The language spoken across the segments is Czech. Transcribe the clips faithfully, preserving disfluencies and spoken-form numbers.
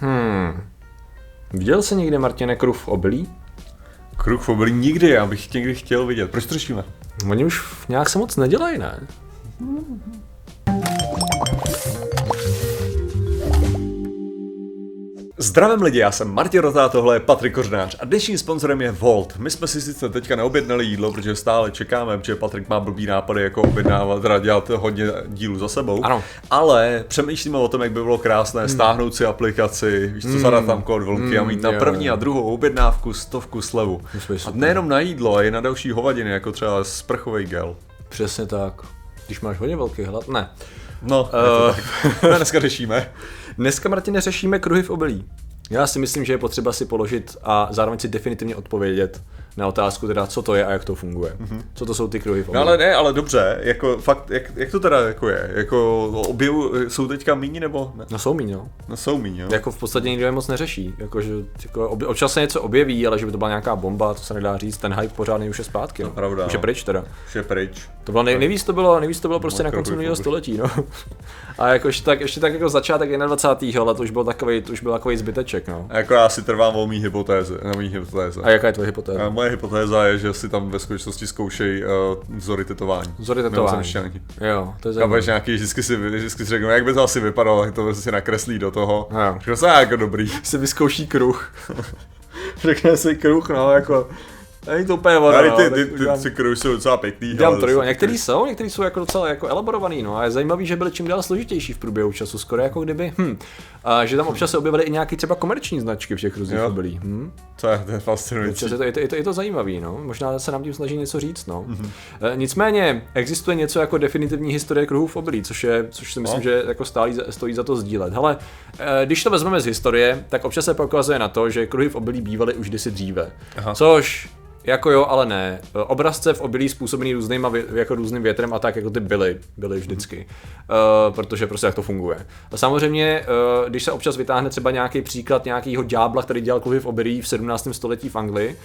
Hmm. Viděl jsi někde, Martine, kruh v obilí? Kruh v obilí nikdy, já bych někdy chtěl vidět. Proč trošíme? Oni už nějak se moc nedělají, ne? Zdravím lidi, já jsem Martin Rotá, tohle je Patrik Kořinář a dnešním sponzorem je Wolt. My jsme si sice teďka neobjednali jídlo, protože stále čekáme, protože Patrik má blbý nápady, jako objednávat, teda dělat hodně dílů za sebou. Ano. Ale přemýšlíme o tom, jak by bylo krásné hmm. stáhnout si aplikaci, víš co, hmm. zadat tam kód Volky hmm, a mít na první a druhou objednávku stovku slevu. A nejenom na jídlo, ale i na další hovadiny, jako třeba sprchový gel. Přesně tak. Když máš hodně velký hlad, ne. No, uh, to dneska řešíme. Dneska, Martine, řešíme kruhy v obilí. Já si myslím, že je potřeba si položit a zároveň si definitivně odpovědět na otázku, teda, co to je a jak to funguje. Mm-hmm. Co to jsou ty kruhy v obilí? No, ale ne, ale dobře, jako fakt, jak, jak to teda jako je? Jako objevu, jsou teďka míň nebo ne? No jsou míň, no. No jsou míň, jo. Jako v podstatě nikdo je moc neřeší. Jako, že, jako, občas se něco objeví, ale že by to byla nějaká bomba, to se nedá říct, ten hype pořádný už je zpátky. No, no. Pravda, už je pryč teda. Už je pryč. To bylo nej, nejvíc to bylo, nejvíc to bylo prostě no, na konci minulého století, no. A jakož tak, ještě tak jako začátek dvacátého prvního ale to už byl takovej, to už byl takovej zbyteček, no. A jako já si trvám o mý hypotéze, na mý hypotéze. A jaká je tvoje hypotéza? A moje hypotéza je, že si tam ve skutečnosti zkoušej uh, vzory tetování. Vzory tetování. Jo, to je zajímavé. A nějaký, vždycky si, vždycky si řeknu, jak by to asi vypadalo, jak to si nakreslí do toho. Jo. Řekne se jako dobrý. Si vyzkouší kruh. Řekne si kruh, no, jako... Není to úplně voda, no, ty, ty, ty, udělám... ty kruhy jsou docela pěkný. Některý jsou, některý jsou jako docela jako elaborovaný, no a je zajímavý, že byly čím dál složitější v průběhu času, skoro jako kdyby, hm, a že tam občas se objevily i nějaký třeba komerční značky v těch kruzích obilí, hm. To je, to je fascinující. Je to, je, to, je, to, je to zajímavý, no, možná se nám tím snaží něco říct, no. Mm-hmm. E, nicméně, existuje něco jako definitivní historie kruhů v obilí, což je, což si myslím, no. že jako stálí, stojí za to sdílet. Hele, e, když to vezmeme z historie, tak občas se poukazuje na to, že kruhy v obilí bývaly už kdysi dříve, aha. což jako jo, ale ne. Obrazce v obilí způsobený různým, jako různým větrem a tak, jako ty byly, byly vždycky. Uh, protože prostě jak to funguje. A samozřejmě, uh, když se občas vytáhne třeba nějaký příklad nějakého ďábla, který dělal kruhy v obilí v sedmnáctém století v Anglii,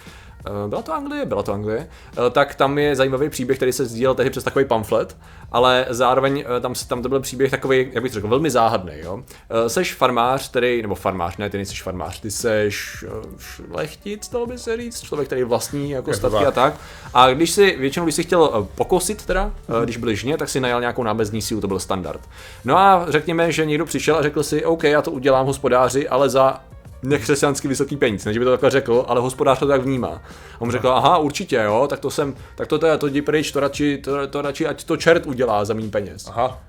Byla to Anglie, byla to Anglie, tak tam je zajímavý příběh, který se sdílel tehdy přes takový pamflet, ale zároveň tam, tam to byl příběh takový, jak bych řekl, velmi záhadný, jo. Seš farmář, který, nebo farmář, ne, ty nejseš farmář, ty seš šlechtic, dalo by se říct, člověk, který vlastní jako statky a tak. A když si, většinou, když si chtěl pokosit teda, mm-hmm. když byl žně, tak si najal nějakou nábezní sílu, to byl standard. No a řekněme, že někdo přišel a řekl si, OK, já to udělám hospodáři, ale za nekřesťansky vysoký peníz, než by to takhle řekl, ale hospodář to tak vnímá. A on řekl, aha, určitě jo, tak to jsem, tak to teda, to jdi pryč, to radši, to, to radši, ať to čert udělá za míň peněz. Aha.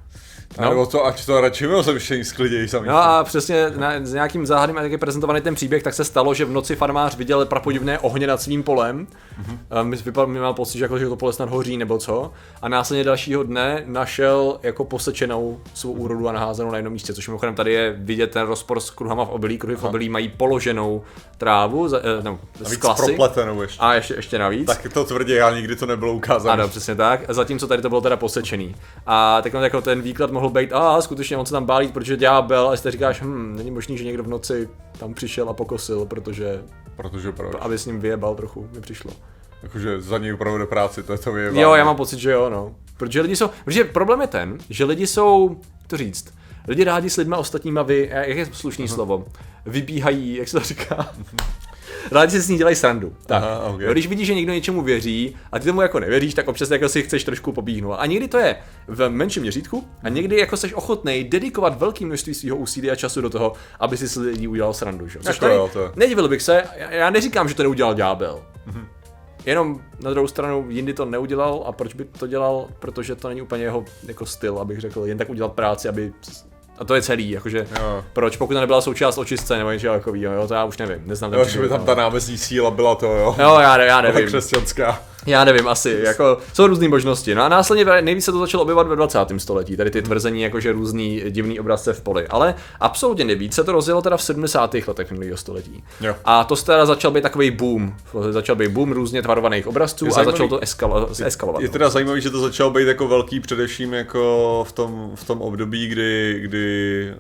No. Nebo to, ať to radši bylo se všem skliději sami. No a přesně na, s nějakým záhadem, jak je prezentovaný ten příběh, tak se stalo, že v noci farmář viděl prapodivné ohně nad svým polem. Mm-hmm. Um, měl pocit, že, jako, že to pole snad hoří nebo co. A následně dalšího dne našel jako posečenou svou úrodu a naházenou na jednom místě, což mimochodem tady je vidět ten rozpor s kruhama v obilí. Kruhy v obilí mají položenou trávu za, no, z klasy. Ještě. A ještě, ještě navíc. Tak to tvrdě, a nikdy to nebylo ukázáno. Ano, přesně tak. Zatímco tady to bylo teda posečený. A tak jako ten výklad mohl být, a skutečně on se tam bálí, protože ďábel, a ty říkáš, hm, není možný, že někdo v noci tam přišel a pokosil, protože, protože proč? Aby s ním vyjebal trochu, mi přišlo. Jakože za něj opravdu do práci, to je to vyjebal. Jo, já mám pocit, že jo, no. Protože lidi jsou, protože problém je ten, že lidi jsou, jak to říct, lidi rádi s lidma ostatníma vy, jak je slušný aha. slovo, vybíhají, jak se to říká. Rádi si s ní dělají srandu. Tak. Aha, okay. Když vidíš, že někdo něčemu věří a ty tomu jako nevěříš, tak občas jako si chceš trošku pobíhnout. A někdy to je v menším měřítku a někdy jako seš ochotnej dedikovat velké množství svého úsilí a času do toho, aby si s lidí udělal srandu. Nedivil bych se, já neříkám, že to neudělal ďábel. Mhm. Jenom na druhou stranu jindy to neudělal a proč by to dělal, protože to není úplně jeho jako styl, abych řekl, jen tak udělat práci, aby... A to je celý, jakože jo. Proč, pokud to nebyla součást očistce nebo něčeho takovýho, jo, to já už nevím, neznám ten příklad. Jo, že by tam ta námezní síla byla to, jo? Jo, já, já nevím. Křesťanská. Já nevím, asi, jako, jsou různé možnosti. No a následně nejvíc se to začalo objevovat ve dvacátém století, tady ty tvrzení, jakože různý divný obrazce v poli, ale absolutně nejvíc se to rozjelo teda v sedmdesátých letech minulého století. Jo. A to teda začal být takový boom, začal být boom různě tvarovaných obrazců a začalo to eskalo- eskalovat. Je teda zajímavý, že to začalo být jako velký především jako v tom, v tom období, kdy, kdy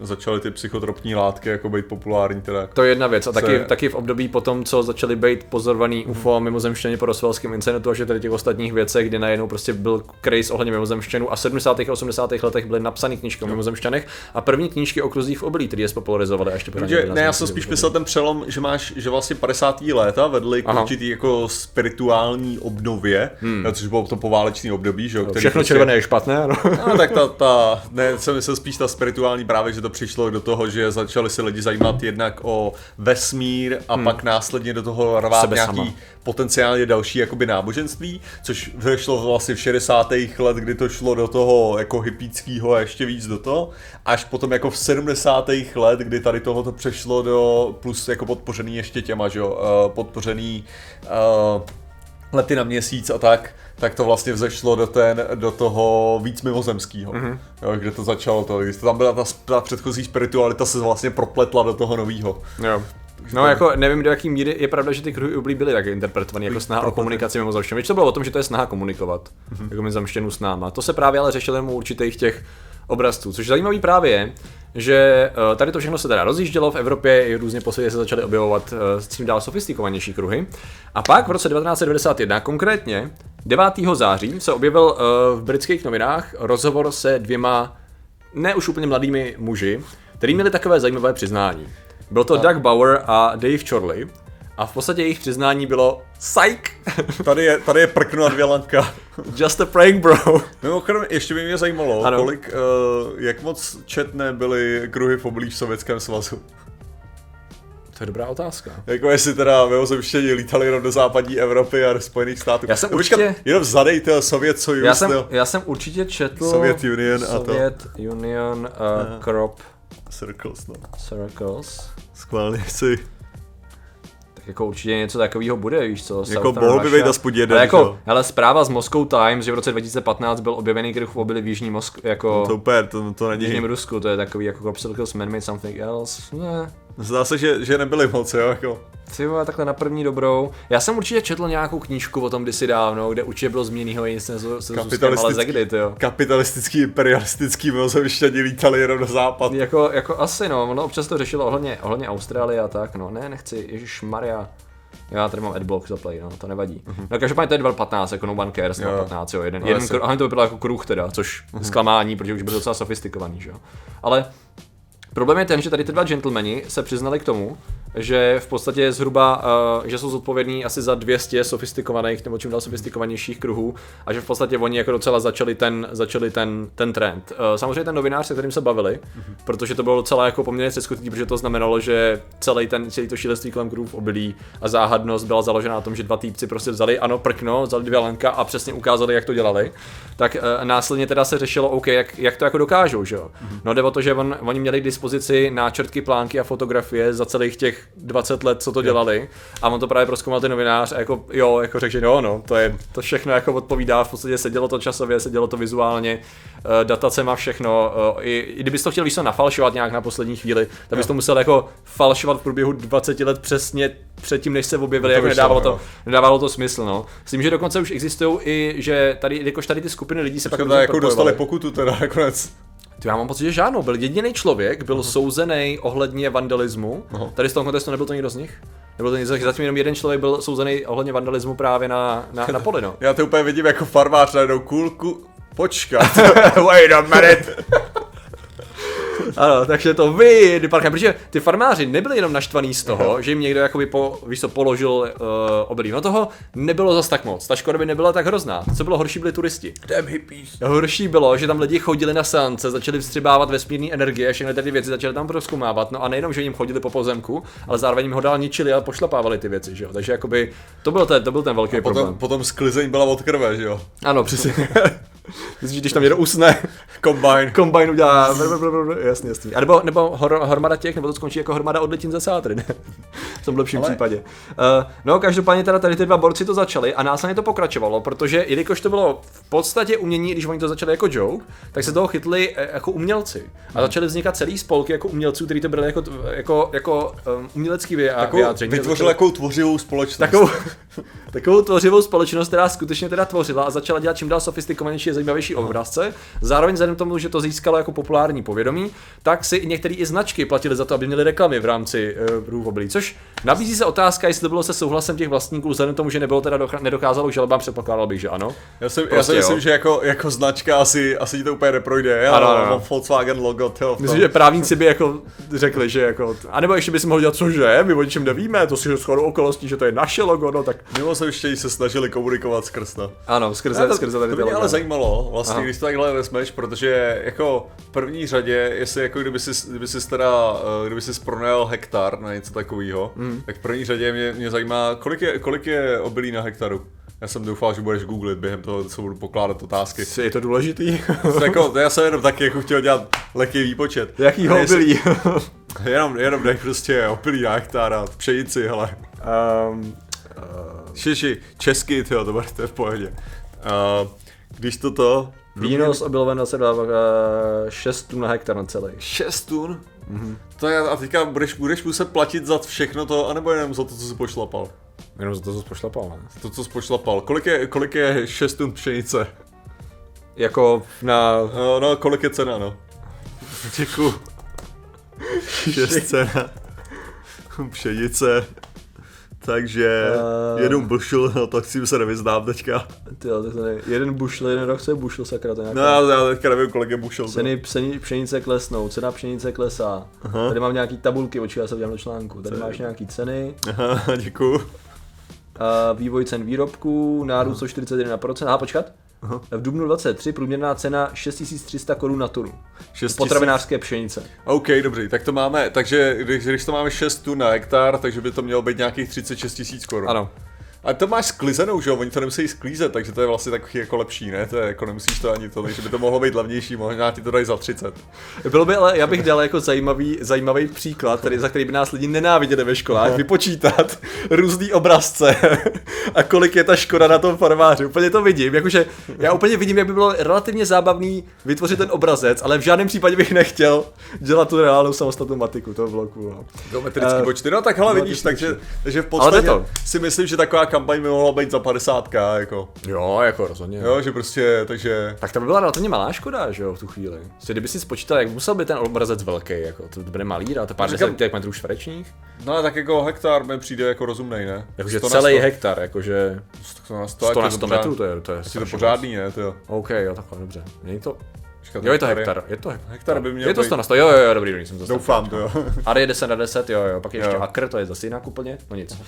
začaly ty psychotropní látky jako být populární teda. To je jedna věc a taky, se... taky v období potom, co začaly být pozorovaný U F O mimozemštěni po roswellském incidentu jakože tady těch ostatních věcech, kdy najednou prostě byl craze ohledně mimozemšťanů a v sedmdesátých a osmdesátých letech byly napsané knížky o mimozemšťanech a první knížky o kruzích v obilí, které je spopularizovaly a ještě pořád. Ne, já jsem spíš myslel ten přelom, že máš, že vlastně padesátá léta vedly k určitý jako spirituální obnově, hmm. což bylo to poválečné období, že jo, který všechno prostě... červené je špatné, no. No tak ta ta ne, jsem myslel spíš ta spirituální právě, že to přišlo do toho, že začali se lidi zajímat jednak o vesmír a hmm. pak následně do toho rvát nějaký sama. Potenciálně další jakoby náboženství, což vyšlo vlastně v šedesátých let, kdy to šlo do toho jako hippíckýho a ještě víc do toho, až potom jako v sedmdesátých let, kdy tady tohoto přešlo do plus jako podpořený ještě těma, že jo, podpořený uh, lety na měsíc a tak, tak to vlastně vzešlo do, ten, do toho víc mimozemského, mm-hmm. jo, kde to začalo to, když to tam byla ta, ta předchozí spiritualita se vlastně propletla do toho novýho. Jo. No jako nevím do jaký míry je pravda, že ty kruhy oblí byly tak interpretovaný jako snaha o komunikaci mimozemštěnů. Víš, to bylo o tom, že to je snaha komunikovat, mm-hmm. jako mimozemštěnů s náma. To se právě ale řešilo u určitých těch obrazců, což zajímavý právě je, že tady to všechno se teda rozjíždělo v Evropě i různě po světě se začaly objevovat s tím dál sofistikovanější kruhy. A pak v roce devatenáct set devadesát jedna, konkrétně devátého září, se objevil v britských novinách rozhovor se dvěma ne už úplně mladými muži, kteří měli takové zajímavé přiznání. Byl to Doug Bauer a Dave Chorley a v podstatě jejich přiznání bylo psych! Tady je, tady je prknu a dvě lanka. Just a prank, bro. Mimochodem, ještě by mě zajímalo, ano. kolik, uh, jak moc četné byly kruhy v oblí v Sovětském svazu. To je dobrá otázka. Jako jestli teda mimozemštění lítali jenom do západní Evropy a do Spojených států. Já jsem určitě... Jenom vzadej toho Sovět Sojus. Já jsem, já jsem určitě četl... Sovět Union a to. Sovět Union uh, crop... Circles, no. Circles. Skválně si. Tak jako určitě něco takového bude, víš co? Jako mohl by být aspoň jeden, ale jako, hele, zpráva z Moscow Times, že v roce dva tisíce patnáct byl objevený kruh obilí v jižní Mosk- jako... No to úplně, to, to není. V jižním Rusku, to je takový jako crop circles, man-made something else, ne. Zdá se, že, že nebyly moc, jo, jako. Tyvo, takhle na první dobrou. Já jsem určitě četl nějakou knížku o tom kdysi dávno, kde určitě bylo změnýho nic se Zuzkem, ale zekdyt, jo. Kapitalistický, imperialistický mimozemšťani lítali jenom do západu. Jako, jako asi, no, ono občas to řešilo ohledně, ohledně Austrálie a tak, no, ne, nechci, ježišmarja. Já tady mám adblock za play, no, to nevadí. Uh-huh. No každopádně to je dva patnáct, jako no one cares, yeah. dva patnáct, jo, jeden, no, jeden kruh, ale to vypadalo jako kruh teda, což uh-huh. zklamání, protože už byl docela sofistikovaný, že jo. Ale problém je ten, že tady ty dva gentlemani se přiznali k tomu, že v podstatě zhruba, uh, že jsou zodpovědní asi za dvě stě sofistikovaných nebo čím dál sofistikovanějších kruhů a že v podstatě oni jako docela začali ten, začali ten, ten trend. Uh, samozřejmě ten novinář, se kterým se bavili, mm-hmm. protože to bylo docela jako poměrně seskutý, protože to znamenalo, že celý ten, celý to šílenství kolem kruhů v obilí a záhadnost byla založena na tom, že dva týpci prostě vzali ano prkno, vzali dvě lanka a přesně ukázali, jak to dělali. Tak uh, následně teda se řešilo, OK, jak, jak to jako dokážou, že jo. Mm-hmm. No jde o to, že on, oni měli k dispozici náčrtky, plánky a fotografie za celých těch dvacet let, co to dělali a on to právě prozkoumal ten novinář a jako jo, jako řekl, že jo, no, to je, to všechno jako odpovídá, v podstatě sedělo to časově, sedělo to vizuálně, uh, datace má všechno, uh, i, i kdybys to chtěl víc to nafalšovat nějak na poslední chvíli, tak bys to musel jako falšovat v průběhu dvacet let přesně předtím, než se objevili, no jako nedávalo to, nedávalo to smysl, no. Myslím, že dokonce už existují i, že tady, jakož tady ty skupiny lidí se pak jako propojovaly. Dostali pokutu teda nakonec. Já mám pocit, že žádnou. Byl jediný člověk, byl uh-huh. souzený ohledně vandalismu. Uh-huh. Tady z toho kontextu nebyl to nikdo z nich. Nebyl to nikdo z nich. Zatím jenom jeden člověk byl souzený ohledně vandalismu právě na, na, na poli, no. Já to úplně vidím jako farmář na jednou kůlku. Počkat. Wait a minute. Ano, takže to vy, parkem, protože ty farmáři nebyli jenom naštvaný z toho, uh-huh. že jim někdo jakoby po, víš co, položil uh, obilí. No toho nebylo zas tak moc, ta škoda by nebyla tak hrozná. Co bylo horší, byli turisti. Damn hippies. Horší bylo, že tam lidi chodili na sánce, začali vstřebávat vesmírný energie a všechny ty věci začali tam prozkoumávat. No a nejenom, že jim chodili po pozemku, ale zároveň jim ho dál ničili a pošlapávali ty věci, že jo. Takže jakoby, to byl ten, to byl ten velký a potom, problém. Potom sklizeň byla od krve, že jo. Ano, přesně. Myslím, když tam někdo usne, kombajn, kombajn udělá, jasně, jasně. A nebo, nebo hor, hormada těch, nebo to skončí jako hormada odletin ze sátry, ne? V tom lepším ale... případě. Uh, no, každopádně teda tady ty dva borci to začali a následně to pokračovalo, protože jelikož to bylo v podstatě umění, když oni to začali jako joke, tak se toho chytli jako umělci. A začaly vznikat celý spolky jako umělců, kteří to brali jako, jako, jako um, umělecký vyjádření. Vytvořili takovou tvořivou společnost. Takovou... Takovou tvořivou společnost, která skutečně teda tvořila a začala dělat čím dál sofistikovanější a zajímavější obrázce. Zároveň vzhledem k tomu, že to získalo jako populární povědomí, tak si některé i značky platily za to, aby měly reklamy v rámci uh, obilí. Což nabízí se otázka, jestli to bylo se souhlasem těch vlastníků, vzhledem k tomu, že nebylo teda dochra- nedokázalo k žalobám, předpokládal bych, že ano. Já si prostě, myslím, že jako, jako značka asi, asi ti to úplně neprojde. Ano, ano, ano. Volkswagen logo, toho. Myslím, že právníci by jako řekli, že jako. A nebo ještě by si mohli dělat, cože, my o ničem nevíme, to si shodou okolností, že to je naše logo, no tak. Mimo se ještě se snažili komunikovat skrz to. Ano, skrze, to, skrze tady to. To mě ale zajímalo, vlastně, aha, když to takhle vezmeš, protože jako v první řadě, jestli jako kdyby si, kdyby si teda, kdyby si pronajal hektar na něco takového, mm. tak v první řadě mě, mě zajímá, kolik je, kolik je obilí na hektaru. Já jsem doufal, že budeš googlit během toho, co budu pokládat otázky. Je to důležitý? Jako, já jsem jenom taky jako chtěl dělat lehký výpočet. Jaký obilí? Jenom, jenom dej prostě obilí na hektar a pšenici, hele. Um, Uh, Šiši, česky, tyjo, to bude v pohodě. Uh, když toto... Výnos obilového se dává šest tun na hektar na celý. šest tun? Mm-hmm. To je, a teďka budeš, budeš muset platit za všechno to, anebo jenom za to, co jsi pošlapal? Jenom za to, co jsi pošlapal, ne? To, co jsi pošlapal. Kolik je, kolik je šest tun pšenice? Jako na... No, no kolik je cena, no. Děkuju. šest cena. Pšenice. Takže uh... jeden bušil, no tak si se nevyznám teďka. Tyjo, tak to nevím. Jeden bušil, jeden rok se bušil, sakra, to nějaká. No, já teďka nevím, kolik je bušil. Ceny psení, pšenice klesnou, cena pšenice klesá. Aha. Tady mám nějaký tabulky, oči, já se udělám do článku. Tady ceny. Máš nějaký ceny. Aha, děkuju. Uh, vývoj cen výrobků, nárůst o čtyřicet jedna procent. Aha, počkat. Aha. V dubnu dvacet tři průměrná cena šest tisíc tři sta korun na tunu. Potravinářské pšenice. OK, dobře, tak to máme, takže když, když to máme šest tun na hektar, takže by to mělo být nějakých třicet šest tisíc korun. Ano. A to máš sklizenou, že jo, oni to nemusí sklízet, takže to je vlastně takový jako lepší, ne? To je jako nemusíš to ani to, takže by to mohlo být levnější, možná ti to dají za třicet. Bylo by, ale já bych dal jako zajímavý, zajímavý příklad, tady, za který by nás lidi nenáviděli ve školách, vypočítat různý obrazce a kolik je ta škoda na tom farmáři. Úplně to vidím, jakože já úplně vidím, jak by bylo relativně zábavný vytvořit ten obrazec, ale v žádném případě bych nechtěl dělat tu reálnou samostatnou matiku toho bloku. No. Geometrický počty, no tak hele vidíš, takže, takže v podstatě si myslím, že taková kampaň by mohla být za padesátka, jako. Jo, jako rozhodně. Jo, že prostě, takže... Tak to by byla relativně malá škoda, že jo, v tu chvíli. Že kdyby si spočítal, jak musel být ten obrazec velký, jako, to bude malír a to pár deset metrů čtverečních. No, tak jako hektar mi přijde jako rozumnej, ne? Jakože celý hektar, jakože... sto na sto metrů, to je, to je... To pořádný, ne, to jo. OK, jo, takhle, dobře. Není to... Čekat, jo, je to hektar, je to hektar, hektar by měl je to sto na sto, jo, jo, jo, dobrý, dobrý, jsem to doufám, to jo. A je deset na deset, jo, jo, pak je ještě akr, to je zase jinak úplně, no nic. Uh,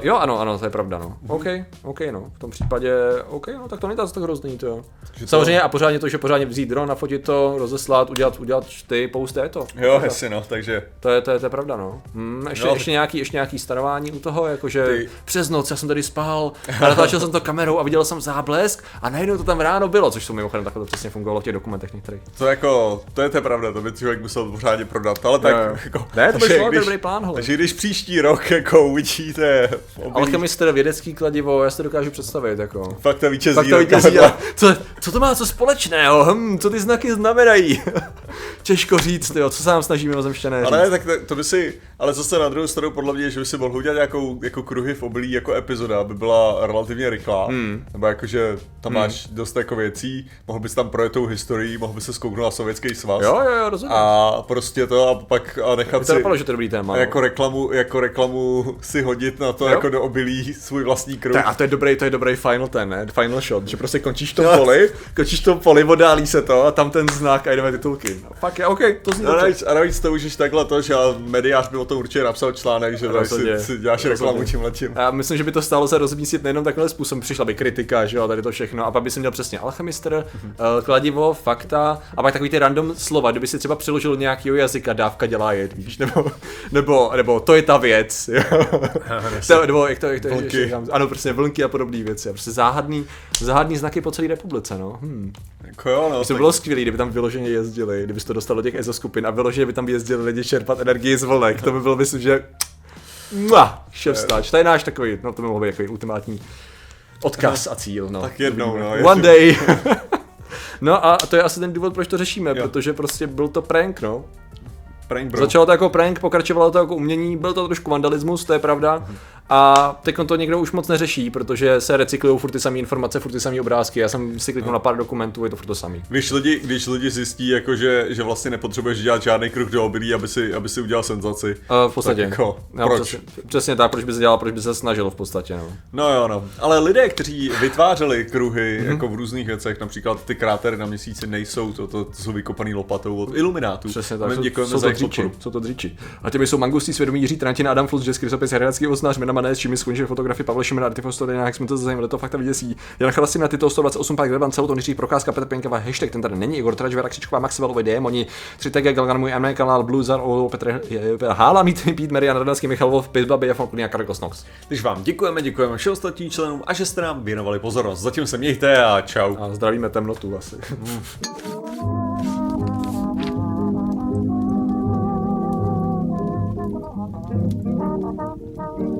jo, ano, ano, to je pravda, no. Mm-hmm. OK, OK, no, v tom případě, OK, no, tak to není tak hrozný, to jo. To... Samozřejmě a pořádně to, že pořádně vzít dron, nafotit to, rozeslat, udělat, udělat ty posty, je to. Jo, hezky, no, takže. To je, to je, to je pravda, no. Hmm, ještě, no. ještě nějaký, ještě nějaký stanování u toho, jakože ty... přes noc, já jsem tady spal, a natáčel jsem to kamerou a viděl jsem záblesk a najednou to tam ráno bylo, což jsou mimochodem takhle to přesně fungovalo. Dokumentech některých. To jako, to je to pravda, to by člověk musel pořádně prodat, ale tak jo, jo. Jako... Ne, to by šlo, dobrý plán, hele. Takže když příští rok jako uvidíte... Alchemister, vědecký kladivo, já si to dokážu představit, jako... Fakt to vítězí. Co, co to má co společného, hm, co ty znaky znamenají? Těžko říct, jo, co se nám snažíme ozemštěné říct. Ale ne, tak to, to by si, ale zase na druhou stranu podle mě, že by si mohl udělat nějakou jako kruhy v obilí jako epizoda, aby byla relativně rychlá, hmm. nebo jakože tam hmm. máš dost jako věcí, mohl bys tam projet tou historii, mohl by se skouknout na Sovětský svaz. Jo, jo, jo, rozumím. A prostě to a pak a nechat si napadlo, že to dobrý téma, jako reklamu, jako reklamu si hodit na to, jo? Jako do obilí svůj vlastní kruh. Ta, a to je dobrý, to je dobrý final ten, ne? Final shot, že prostě končíš to poli, končíš to poli, odálí se to a tam ten znak a jdeme titulky. No, pak je, okay, to zní dobře. A navíc to už ješ takhle to, že mediář by o tom určitě napsal článek, že tady si, si děláš reklamu tím letím. A myslím, že by to stálo za rozmístit nejenom takhle způsobem, přišla by kritika, že jo, tady to všechno a pak by jsem měl přesně alchemister, kladivo, fakta a pak takový ty random slova, kdyby si třeba přeložil nějakýho jazyka, dávka dělá jed, víš, nebo, nebo, nebo to je ta věc, jo. To, nebo jak to, jak to je, ano, prostě vlnky a podobné věci, prostě záhadný, záhadný znaky po celé republice, no. Hm. Jako jo, no. To tak... bylo skvělý, kdyby tam vyloženě jezdili, kdybyste to dostal do těch ezoskupin a vyloženě by tam jezdili lidi čerpat energii z vlnek, to by bylo, myslím, že šef stáč, to je náš takový, no to by mohl být takový ultimátní odkaz a cíl, no. Tak jednou, no. One day. No a to je asi ten důvod, proč to řešíme, jo. Protože prostě byl to prank, no. Prank, bro. Začalo to jako prank, pokračovalo to jako umění, byl to trošku vandalismus, to je pravda, A teď to někdo už moc neřeší, protože se recyklujou furt ty samé informace, furt ty samé obrázky. Já jsem si kliknul na pár dokumentů, je to furt to samý. Když lidi, když lidi zjistí, jako že, že vlastně nepotřebuješ dělat žádný krok do obilí, aby si, aby si udělal senzaci. Uh, v podstatě. Jako, proč? Přesně, přesně tak, proč by se dělal, proč by se snažil v podstatě. No, no jo, no. Ale lidé, kteří vytvářeli kruhy mm-hmm. jako v různých věcech, například ty krátery na měsíci nejsou, to, to, to jsou vykopaný lopatou od iluminátů. Přesně tak. Děkujeme jsou, jsou za jejich podporu. Co to dříči? A těmi jsou mangustí svědomí Jiří Trantina, Adam Flus, Český sopis, hradský osnář, Adam Mana, s čím skončil fotografii Pavla Šimena, Artifos Storyna, jak jsme to zajímali, to fakt vyděsí. Jan Chalasina, Tito sto dvacet osm, Pák Greban, celou to Jiří Procházka, Petr Pěnková, hashtag ten tady není, Igor Trač, Vera Křičková, Maxwellové démoni, tři T G, Galgan, můj M N, kanál Blue Zar, Olo, Petr Hála, Mít, Pít, Marian Radanský, Michalov, Pitba, Bejafon, Kunia, Karkos Nox. Když vám děkujeme, děkujeme všem ostatním členům a že jste nám věnovali pozornost. Zatím se mějte a čau. A zdravíme temnotu asi. Thank you.